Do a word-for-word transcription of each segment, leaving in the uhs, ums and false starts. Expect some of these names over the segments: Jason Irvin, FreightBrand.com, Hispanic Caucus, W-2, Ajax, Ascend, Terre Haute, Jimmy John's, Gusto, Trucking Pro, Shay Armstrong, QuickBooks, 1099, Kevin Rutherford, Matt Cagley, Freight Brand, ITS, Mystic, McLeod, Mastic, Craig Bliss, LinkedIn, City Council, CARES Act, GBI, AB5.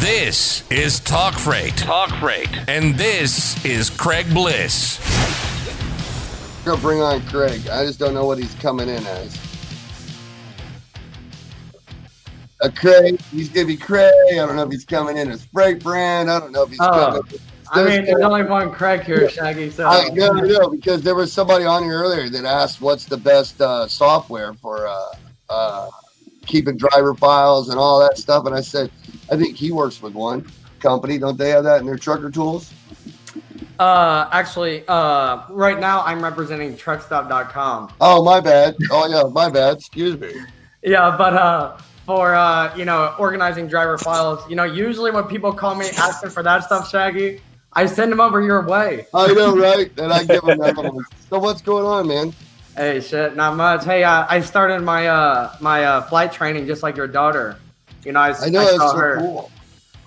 This is Talk Freight. Talk Freight. And this is Craig Bliss. Go bring on Craig. I just don't know what he's coming in as. Uh, Craig, he's going to be Craig. I don't know if he's coming in as Freight Brand. I don't know if he's oh. coming in as I mean, there's only one Craig here, Shaggy. So I know, I know, because there was somebody on here earlier that asked what's the best uh, software for uh, uh, keeping driver files and all that stuff. And I said, I think he works with one company. Don't they have that in their trucker tools? Uh, actually, uh, right now I'm representing Truckstop dot com. Oh, my bad. Oh, yeah, my bad. Excuse me. Yeah, but... Uh, for, uh, you know, organizing driver files. You know, usually when people call me asking for that stuff, Shaggy, I send them over your way. I know, right? And I give them that one. So what's going on, man? Hey, shit, not much. Hey, uh, I started my uh, my uh, flight training just like your daughter. You know, I, I, know, I saw so her. Cool.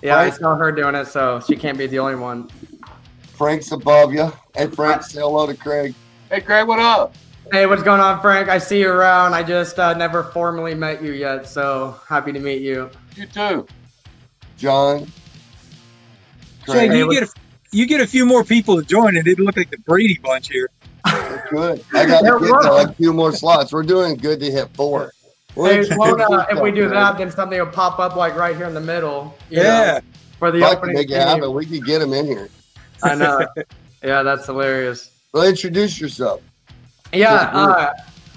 Yeah, Frank, I saw her doing it, so she can't be the only one. Frank's above you. Hey, Frank, say hello to Craig. Hey, Craig, what up? Hey, what's going on, Frank? I see you around. I just uh, never formally met you yet, so happy to meet you. You too. John. Jay, hey, you, get a, you get a few more people to join. It didn't look like the Brady Bunch here. Good. I got to get like a few more slots. We're doing good to hit four. Hey, well, uh, if we do that, then something will pop up like right here in the middle. You yeah. Know, for the Fuck opening. Make it happen. We could get them in here. I know. Yeah, that's hilarious. Well, introduce yourself. Yeah, uh,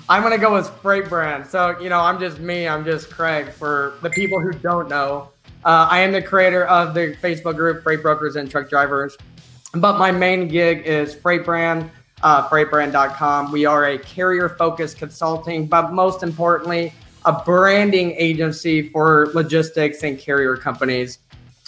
I'm going to go with Freight Brand. So, you know, I'm just me. I'm just Craig. For the people who don't know, uh, I am the creator of the Facebook group, Freight Brokers and Truck Drivers. But my main gig is Freight Brand, uh, Freight Brand dot com. We are a carrier-focused consulting, but most importantly, a branding agency for logistics and carrier companies,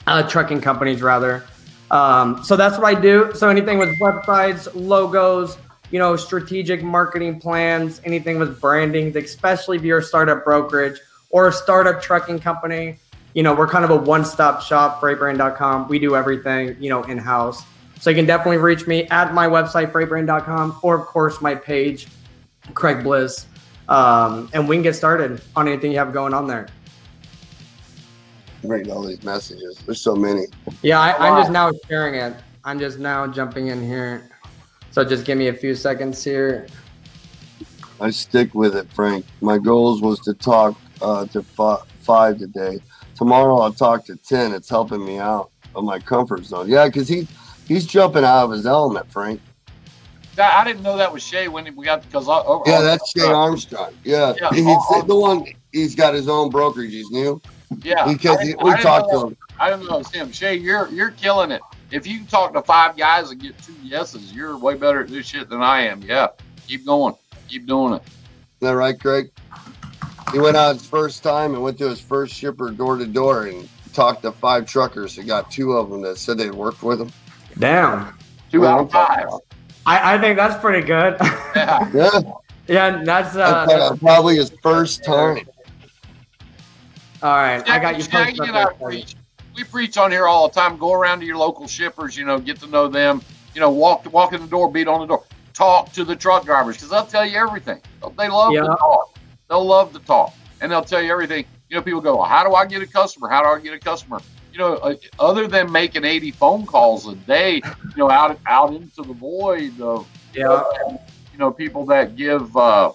uh, trucking companies, rather. Um, so that's what I do. So anything with websites, logos, you know, strategic marketing plans, anything with branding, especially if you're a startup brokerage or a startup trucking company. You know, we're kind of a one-stop shop, Freight Brand dot com. We do everything, you know, in-house. So you can definitely reach me at my website, Freight Brand dot com, or of course my page, Craig Bliss. Um, and we can get started on anything you have going on there. I'm reading all these messages. There's so many. Yeah, I, I'm wow. just now sharing it. I'm just now jumping in here. So just give me a few seconds here. I stick with it, Frank. My goals was to talk uh, to f- five today. Tomorrow I'll talk to ten. It's helping me out of my comfort zone. Yeah, because he, he's jumping out of his element, Frank. I didn't know that was Shay when we got because oh, yeah, that's Shay Armstrong. Yeah, yeah. He's Armstrong. The one. He's got his own brokerage. He's new. Yeah, because he, we talked to him. I didn't know it was him. Shay, you're you're killing it. If you can talk to five guys and get two yeses, you're way better at this shit than I am. Yeah. Keep going. Keep doing it. Is that right, Craig? He went out his first time and went to his first shipper door to door and talked to five truckers and got two of them that said they worked with him. Damn. Two well, out of five. I, I think that's pretty good. Yeah. Yeah. Yeah, that's, uh, that's probably his first time. All right. Yeah, I got you. Yeah, you know, we preach on here all the time. Go around to your local shippers, you know, get to know them, you know, walk walk in the door, beat on the door, talk to the truck drivers because they'll tell you everything. They love yeah. to talk. They'll love to talk, and they'll tell you everything. You know, people go, well, how do I get a customer? How do I get a customer? You know, uh, other than making eighty phone calls a day, you know, out out into the void of, yeah. uh, you know, people that give uh,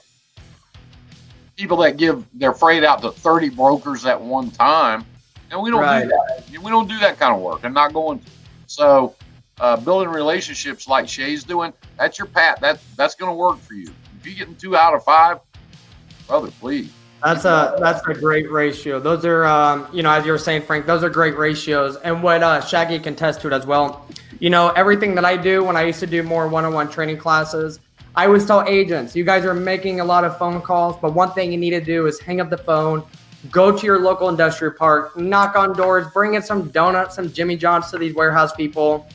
people that give their freight out to thirty brokers at one time. And we don't right. do that. We don't do that kind of work. I'm not going to. So uh, building relationships like Shay's doing, that's your path. That, that's going to work for you. If you're getting two out of five, brother, please. That's a that's a great ratio. Those are, um, you know, as you were saying, Frank, those are great ratios. And what uh, Shaggy can attest to it as well. You know, everything that I do when I used to do more one-on-one training classes, I always tell agents, you guys are making a lot of phone calls, but one thing you need to do is hang up the phone, go to your local industrial park, knock on doors, bring in some donuts, some Jimmy John's to these warehouse people,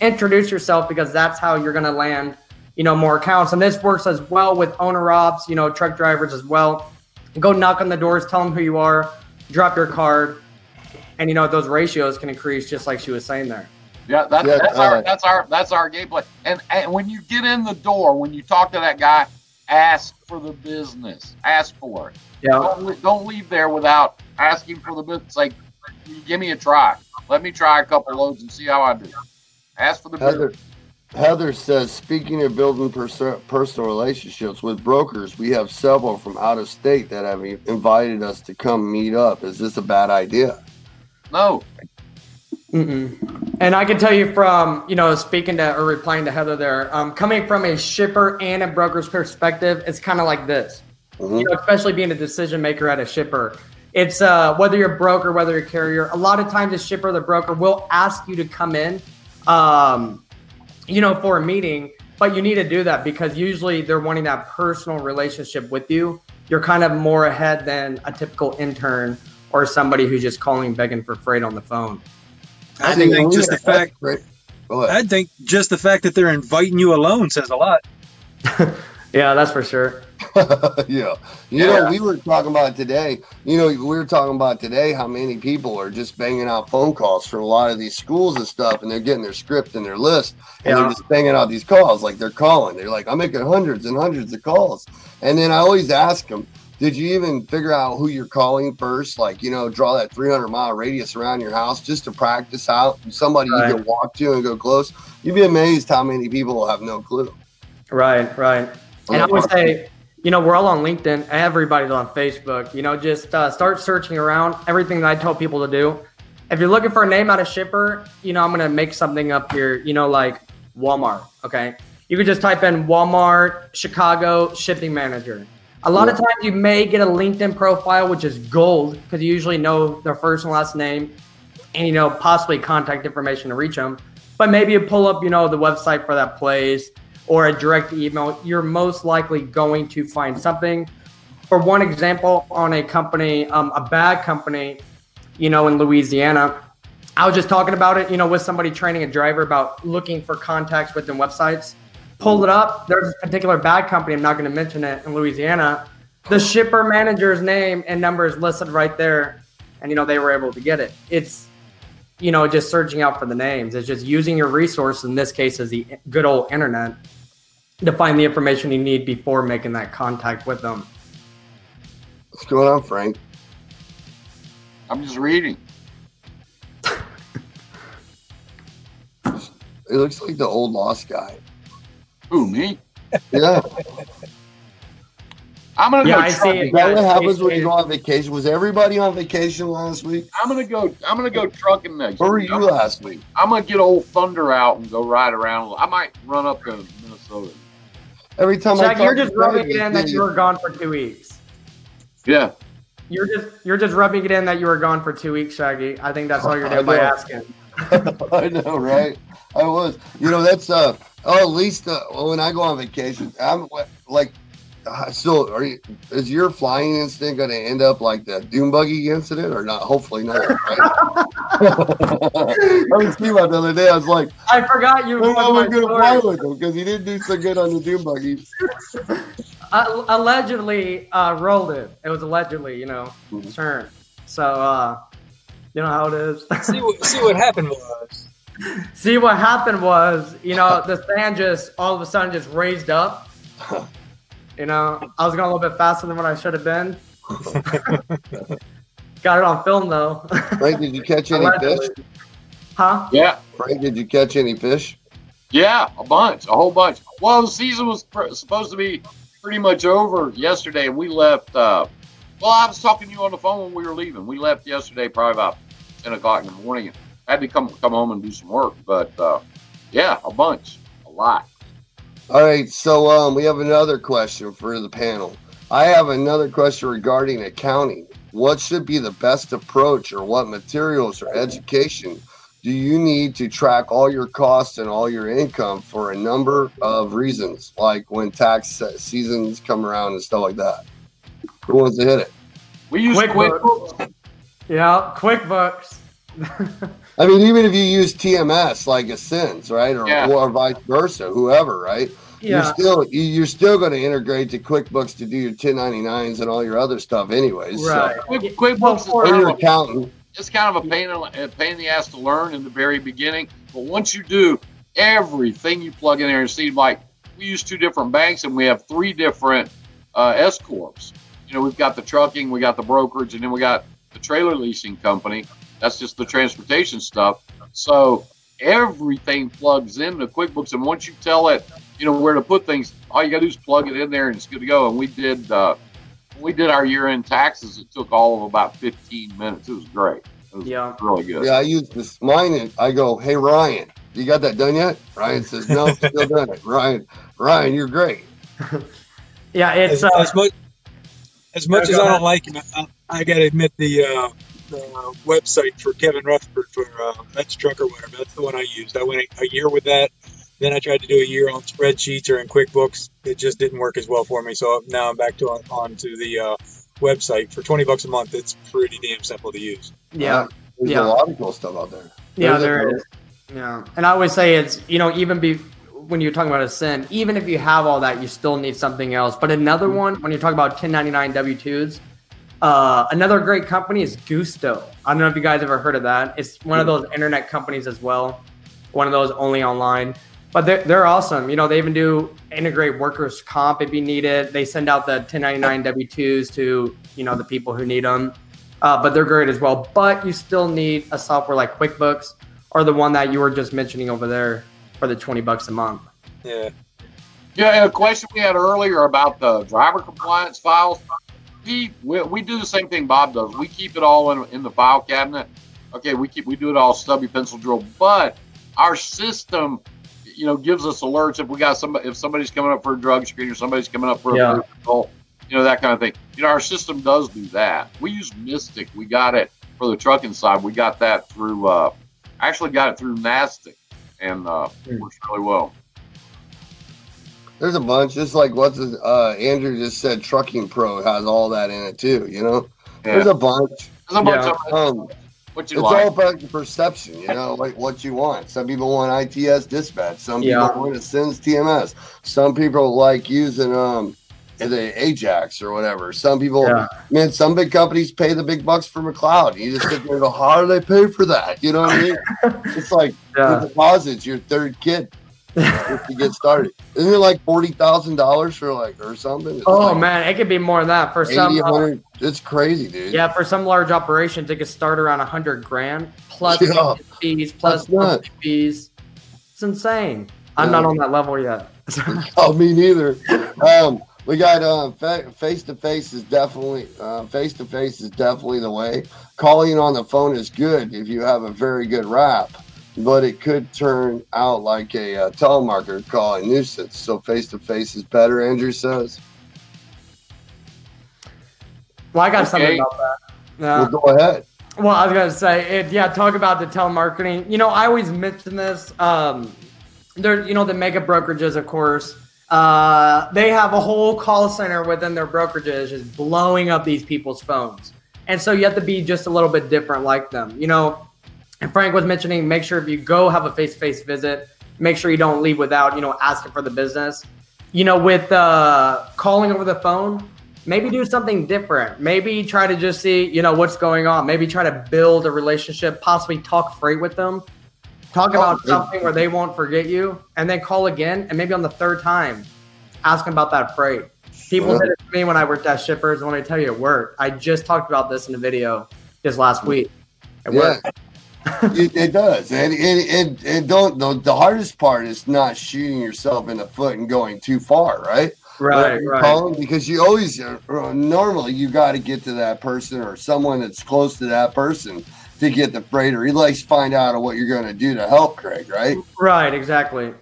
introduce yourself because that's how you're going to land, you know, more accounts. And this works as well with owner ops, you know, truck drivers as well. Go knock on the doors, tell them who you are, drop your card. And, you know, those ratios can increase just like she was saying there. Yeah, that's, yeah, that's, uh, our, that's our that's our gameplay. And, and when you get in the door, when you talk to that guy, ask for the business. Ask for it. Yeah. Don't, don't leave there without asking for the business. Like, give me a try. Let me try a couple loads and see how I do. Ask for the Heather, Heather says, speaking of building perso- personal relationships with brokers, we have several from out of state that have invited us to come meet up. Is this a bad idea? No. Mm-mm. And I can tell you from, you know, speaking to or replying to Heather there, um, coming from a shipper and a broker's perspective, it's kind of like this, mm-hmm. you know, especially being a decision maker at a shipper. It's uh, whether you're a broker, whether you're a carrier, a lot of times the shipper or the broker will ask you to come in, um, you know, for a meeting, but you need to do that because usually they're wanting that personal relationship with you. You're kind of more ahead than a typical intern or somebody who's just calling, begging for freight on the phone. I, I think, think just the fact, right. I think just the fact that they're inviting you alone says a lot. Yeah, that's for sure. yeah. You yeah. know, we were talking about today, you know, we were talking about today how many people are just banging out phone calls from a lot of these schools and stuff, and they're getting their script and their list, and yeah. they're just banging out these calls. Like they're calling. They're like, I'm making hundreds and hundreds of calls. And then I always ask them, did you even figure out who you're calling first? Like, you know, draw that three hundred mile radius around your house just to practice out somebody right. you can walk to and go close. You'd be amazed how many people have no clue. Right, right. And I would say, you know, we're all on LinkedIn. Everybody's on Facebook. You know, just uh, start searching around. Everything that I tell people to do. If you're looking for a name out of shipper, you know, I'm going to make something up here, you know, like Walmart. Okay. You could just type in Walmart, Chicago, shipping manager. A lot yeah. of times you may get a LinkedIn profile, which is gold because you usually know their first and last name and, you know, possibly contact information to reach them. But maybe you pull up, you know, the website for that place or a direct email. You're most likely going to find something. For one example, on a company, um, a bag company, you know, in Louisiana, I was just talking about it, you know, with somebody training a driver about looking for contacts within websites. Pulled it up. There's a particular bag company. I'm not going to mention it in Louisiana. The shipper manager's name and number is listed right there. And, you know, they were able to get it. It's, you know, just searching out for the names. It's just using your resource. In this case is the good old internet to find the information you need before making that contact with them. What's going on, Frank? I'm just reading. It looks like the old lost guy. Who, me? Yeah. I'm going to yeah, go I trucking. That what happens when you go on vacation. Was everybody on vacation last week? I'm going to go I'm gonna go trucking next Where week. Where were you I'm, last week? I'm going to get old Thunder out and go ride around. I might run up to Minnesota. Every time Jack, I you're just rubbing it in that you were gone for two weeks. Yeah. You're just you're just rubbing it in that you were gone for two weeks, Shaggy. I think that's all you're doing by asking. I know, right? I was. You know, that's... uh. Oh, at least uh, when I go on vacation, I'm like, so are you, is your flying incident going to end up like the dune buggy incident or not? Hopefully not. Right? I was thinking about the other day. I was like, I forgot you. I was going to fly with him because he didn't do so good on the dune buggy. I allegedly uh, rolled it. It was allegedly, you know, mm-hmm. turn. So uh, you know how it is. see what see what happened was. See, what happened was, you know, the sand just all of a sudden just raised up. You know, I was going a little bit faster than what I should have been. Got it on film, though. Frank, did you catch any fish? Huh? Yeah. Frank, did you catch any fish? Yeah, a bunch, a whole bunch. Well, the season was pr- supposed to be pretty much over yesterday. We left, uh, well, I was talking to you on the phone when we were leaving. We left yesterday probably about ten o'clock in the morning. I had to come come home and do some work, but uh, yeah, a bunch, a lot. All right, so um, we have another question for the panel. I have another question regarding accounting. What should be the best approach, or what materials or education do you need to track all your costs and all your income for a number of reasons, like when tax seasons come around and stuff like that? Who wants to hit it? We use QuickBooks. Quick yeah, QuickBooks. I mean, even if you use T M S like a S E N S, right, or, yeah. or vice versa, whoever, right? Yeah. You're still you're still going to integrate to QuickBooks to do your ten ninety-nines and all your other stuff, anyways. Right. So. Quick, QuickBooks well, is kind of, accountant. It's kind of a pain a pain in the ass to learn in the very beginning, but once you do, everything you plug in there and see, like we use two different banks and we have three different uh, S corps. You know, we've got the trucking, we got the brokerage, and then we got the trailer leasing company. That's just the transportation stuff. So everything plugs into QuickBooks, and once you tell it, you know, where to put things, all you got to do is plug it in there, and it's good to go. And we did uh, we did our year-end taxes. It took all of about fifteen minutes. It was great. It was yeah. really good. Yeah, I use this mine, and I go, hey, Ryan, you got that done yet? Ryan says, no, still done it. Ryan, Ryan, you're great. Yeah, it's... Uh, as much as, much as I don't like it, I, I got to admit the... Uh, the website for Kevin Rutherford for uh, Let's Truck or whatever. That's the one I used. I went a, a year with that. Then I tried to do a year on spreadsheets or in QuickBooks. It just didn't work as well for me. So now I'm back to on, on to the uh, website for twenty bucks a month. It's pretty damn simple to use. Yeah. Uh, there's yeah. a lot of cool stuff out there. Yeah, there is. Yeah. And I always say it's, you know, even be when you're talking about Ascend, even if you have all that, you still need something else. But another one, when you're talking about ten ninety-nine W two's, Uh, another great company is Gusto. I don't know if you guys ever heard of that. It's one of those internet companies as well. One of those only online, but they're, they're awesome. You know, they even do integrate workers' comp if you need it. They send out the ten ninety-nine W two's to, you know, the people who need them, uh, but they're great as well. But you still need a software like QuickBooks or the one that you were just mentioning over there for the twenty bucks a month. Yeah. Yeah. A question we had earlier about the driver compliance files. We, we do the same thing Bob does. We keep it all in, in the file cabinet. Okay, we keep we do it all stubby pencil drill, but our system, you know, gives us alerts if we got somebody if somebody's coming up for a drug screen or somebody's coming up for a yeah. vehicle, you know, that kind of thing. You know, our system does do that. We use Mystic. We got it for the trucking side. We got that through uh, actually got it through Mastic, and uh, it works really well. There's a bunch, just like what's uh, Andrew just said, Trucking Pro has all that in it too, you know? Yeah. There's a bunch. There's a bunch yeah. of um, what you It's like. all about the perception, you know, like what you want. Some people want I T S dispatch. Some yeah. people want a S E N S T M S. Some people like using um the Ajax or whatever. Some people, yeah. man, some big companies pay the big bucks for McLeod. You just sit there and go, how do they pay for that? You know what I mean? It's like yeah. the deposits, your third kid. Just to get started, isn't it like forty thousand dollars for like or something? It's oh like man, it could be more than that for some. Uh, it's crazy, dude. Yeah, for some large operations, it could start around a hundred grand plus yeah. fees, plus fees. It's insane. Yeah. I'm not on that level yet. Oh, me neither. Um, we got um face to face is definitely face to face is definitely the way. Calling on the phone is good if you have a very good rap. But it could turn out like a uh, telemarketer call a nuisance. So face-to-face is better, Andrew says. Well, I got okay. something about that. Uh, well, go ahead. Well, I was going to say, it, yeah, talk about the telemarketing. You know, I always mention this. Um, there, you know, the mega brokerages, of course, uh, they have a whole call center within their brokerages just blowing up these people's phones. And so you have to be just a little bit different like them, you know. And Frank was mentioning, make sure if you go have a face-to-face visit, make sure you don't leave without, you know, asking for the business. You know, with uh, calling over the phone, maybe do something different. Maybe try to just see, you know, what's going on. Maybe try to build a relationship, possibly talk freight with them. Talk about oh, something where they won't forget you, and then call again. And maybe on the third time, ask them about that freight. People yeah. said it to me when I worked at Shippers, and when I tell you it worked, I just talked about this in a video this last week. It yeah. worked. it, it does, and and, and, and don't the, the hardest part is not shooting yourself in the foot and going too far, right? Right, right. Calling, because you always normally you got to get to that person or someone that's close to that person to get the freighter. He likes to find out what you're going to do to help, Craig. Right? Right, exactly.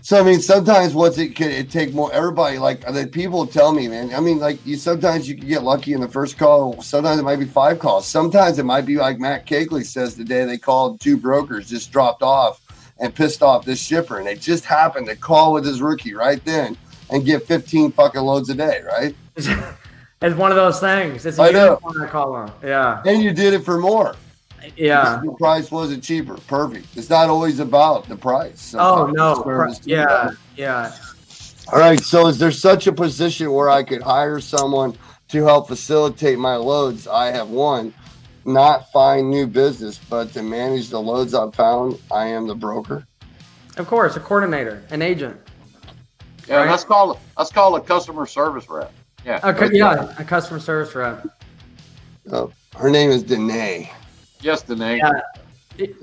So I mean, sometimes what's it can it take more? Everybody like the people tell me, man. I mean, like you sometimes you can get lucky in the first call. Sometimes it might be five calls. Sometimes it might be like Matt Cagley says today. They called two brokers, just dropped off and pissed off this shipper, and they just happened to call with his rookie right then and get fifteen fucking loads a day, right? It's one of those things. It's a I know. One I call on. Yeah, and you did it for more. Yeah, the price wasn't cheaper. Perfect. It's not always about the price. Sometimes oh no. Yeah, bad. yeah. All right. So, is there such a position where I could hire someone to help facilitate my loads? I have one, not find new business, but to manage the loads I've found. I am the broker. Of course, a coordinator, an agent. Yeah, right? Let's call it. Let's call it customer service rep. Yeah. Okay. Yeah, a customer service rep. Oh, her name is Danae. Yes, the name. Yeah.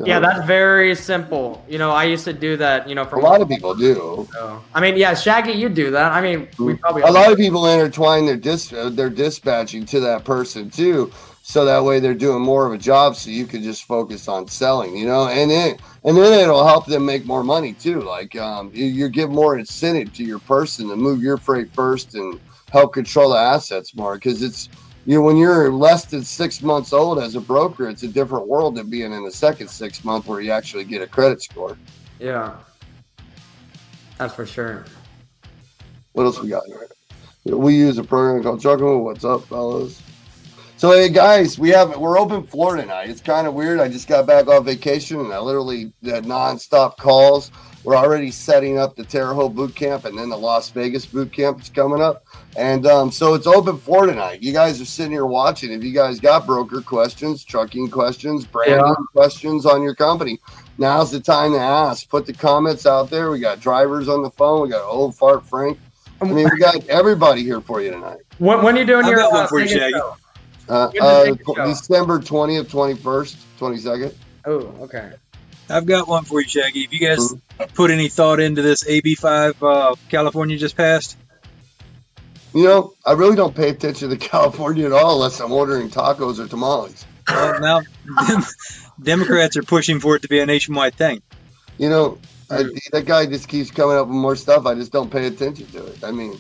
Yeah, that's very simple. You know, I used to do that, you know, for a lot of people do. So, I mean, yeah, Shaggy, you do that. I mean, we probably a lot of people intertwine their dis- their dispatching to that person too. So that way they're doing more of a job so you can just focus on selling, you know, and it, and then it'll help them make more money too. Like um, you, you give more incentive to your person to move your freight first and help control the assets more, because it's, you know, when you're less than six months old as a broker, it's a different world than being in the second six month where you actually get a credit score. Yeah, that's for sure. What else we got here? We use a program called Trucking. What's up, fellas? So, hey guys, we have we're open floor tonight. It's kind of weird. I just got back off vacation and I literally had nonstop calls. We're already setting up the Terre Haute boot camp, and then the Las Vegas boot camp is coming up. And um, so it's open floor tonight. You guys are sitting here watching. If you guys got broker questions, trucking questions, brand yeah. questions on your company, now's the time to ask. Put the comments out there. We got drivers on the phone. We got old fart Frank. I mean, we got everybody here for you tonight. When, when are you doing your uh, Vegas show? Uh, uh, December twentieth, twenty-first, twenty-second. Oh, okay. I've got one for you, Shaggy. If you guys put any thought into this A B five uh, California just passed? You know, I really don't pay attention to California at all unless I'm ordering tacos or tamales. Well, now, dem- Democrats are pushing for it to be a nationwide thing. You know, I, that guy just keeps coming up with more stuff. I just don't pay attention to it. I mean...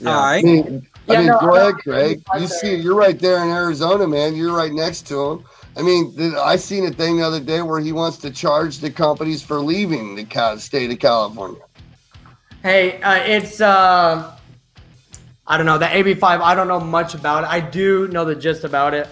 Yeah. All right. I mean, yeah, I mean no, go ahead, Craig. You see, you're right there in Arizona, man. You're right next to him. I mean, I seen a thing the other day where he wants to charge the companies for leaving the state of California. Hey, uh, it's, uh, I don't know, the A B five, I don't know much about it. I do know the gist about it.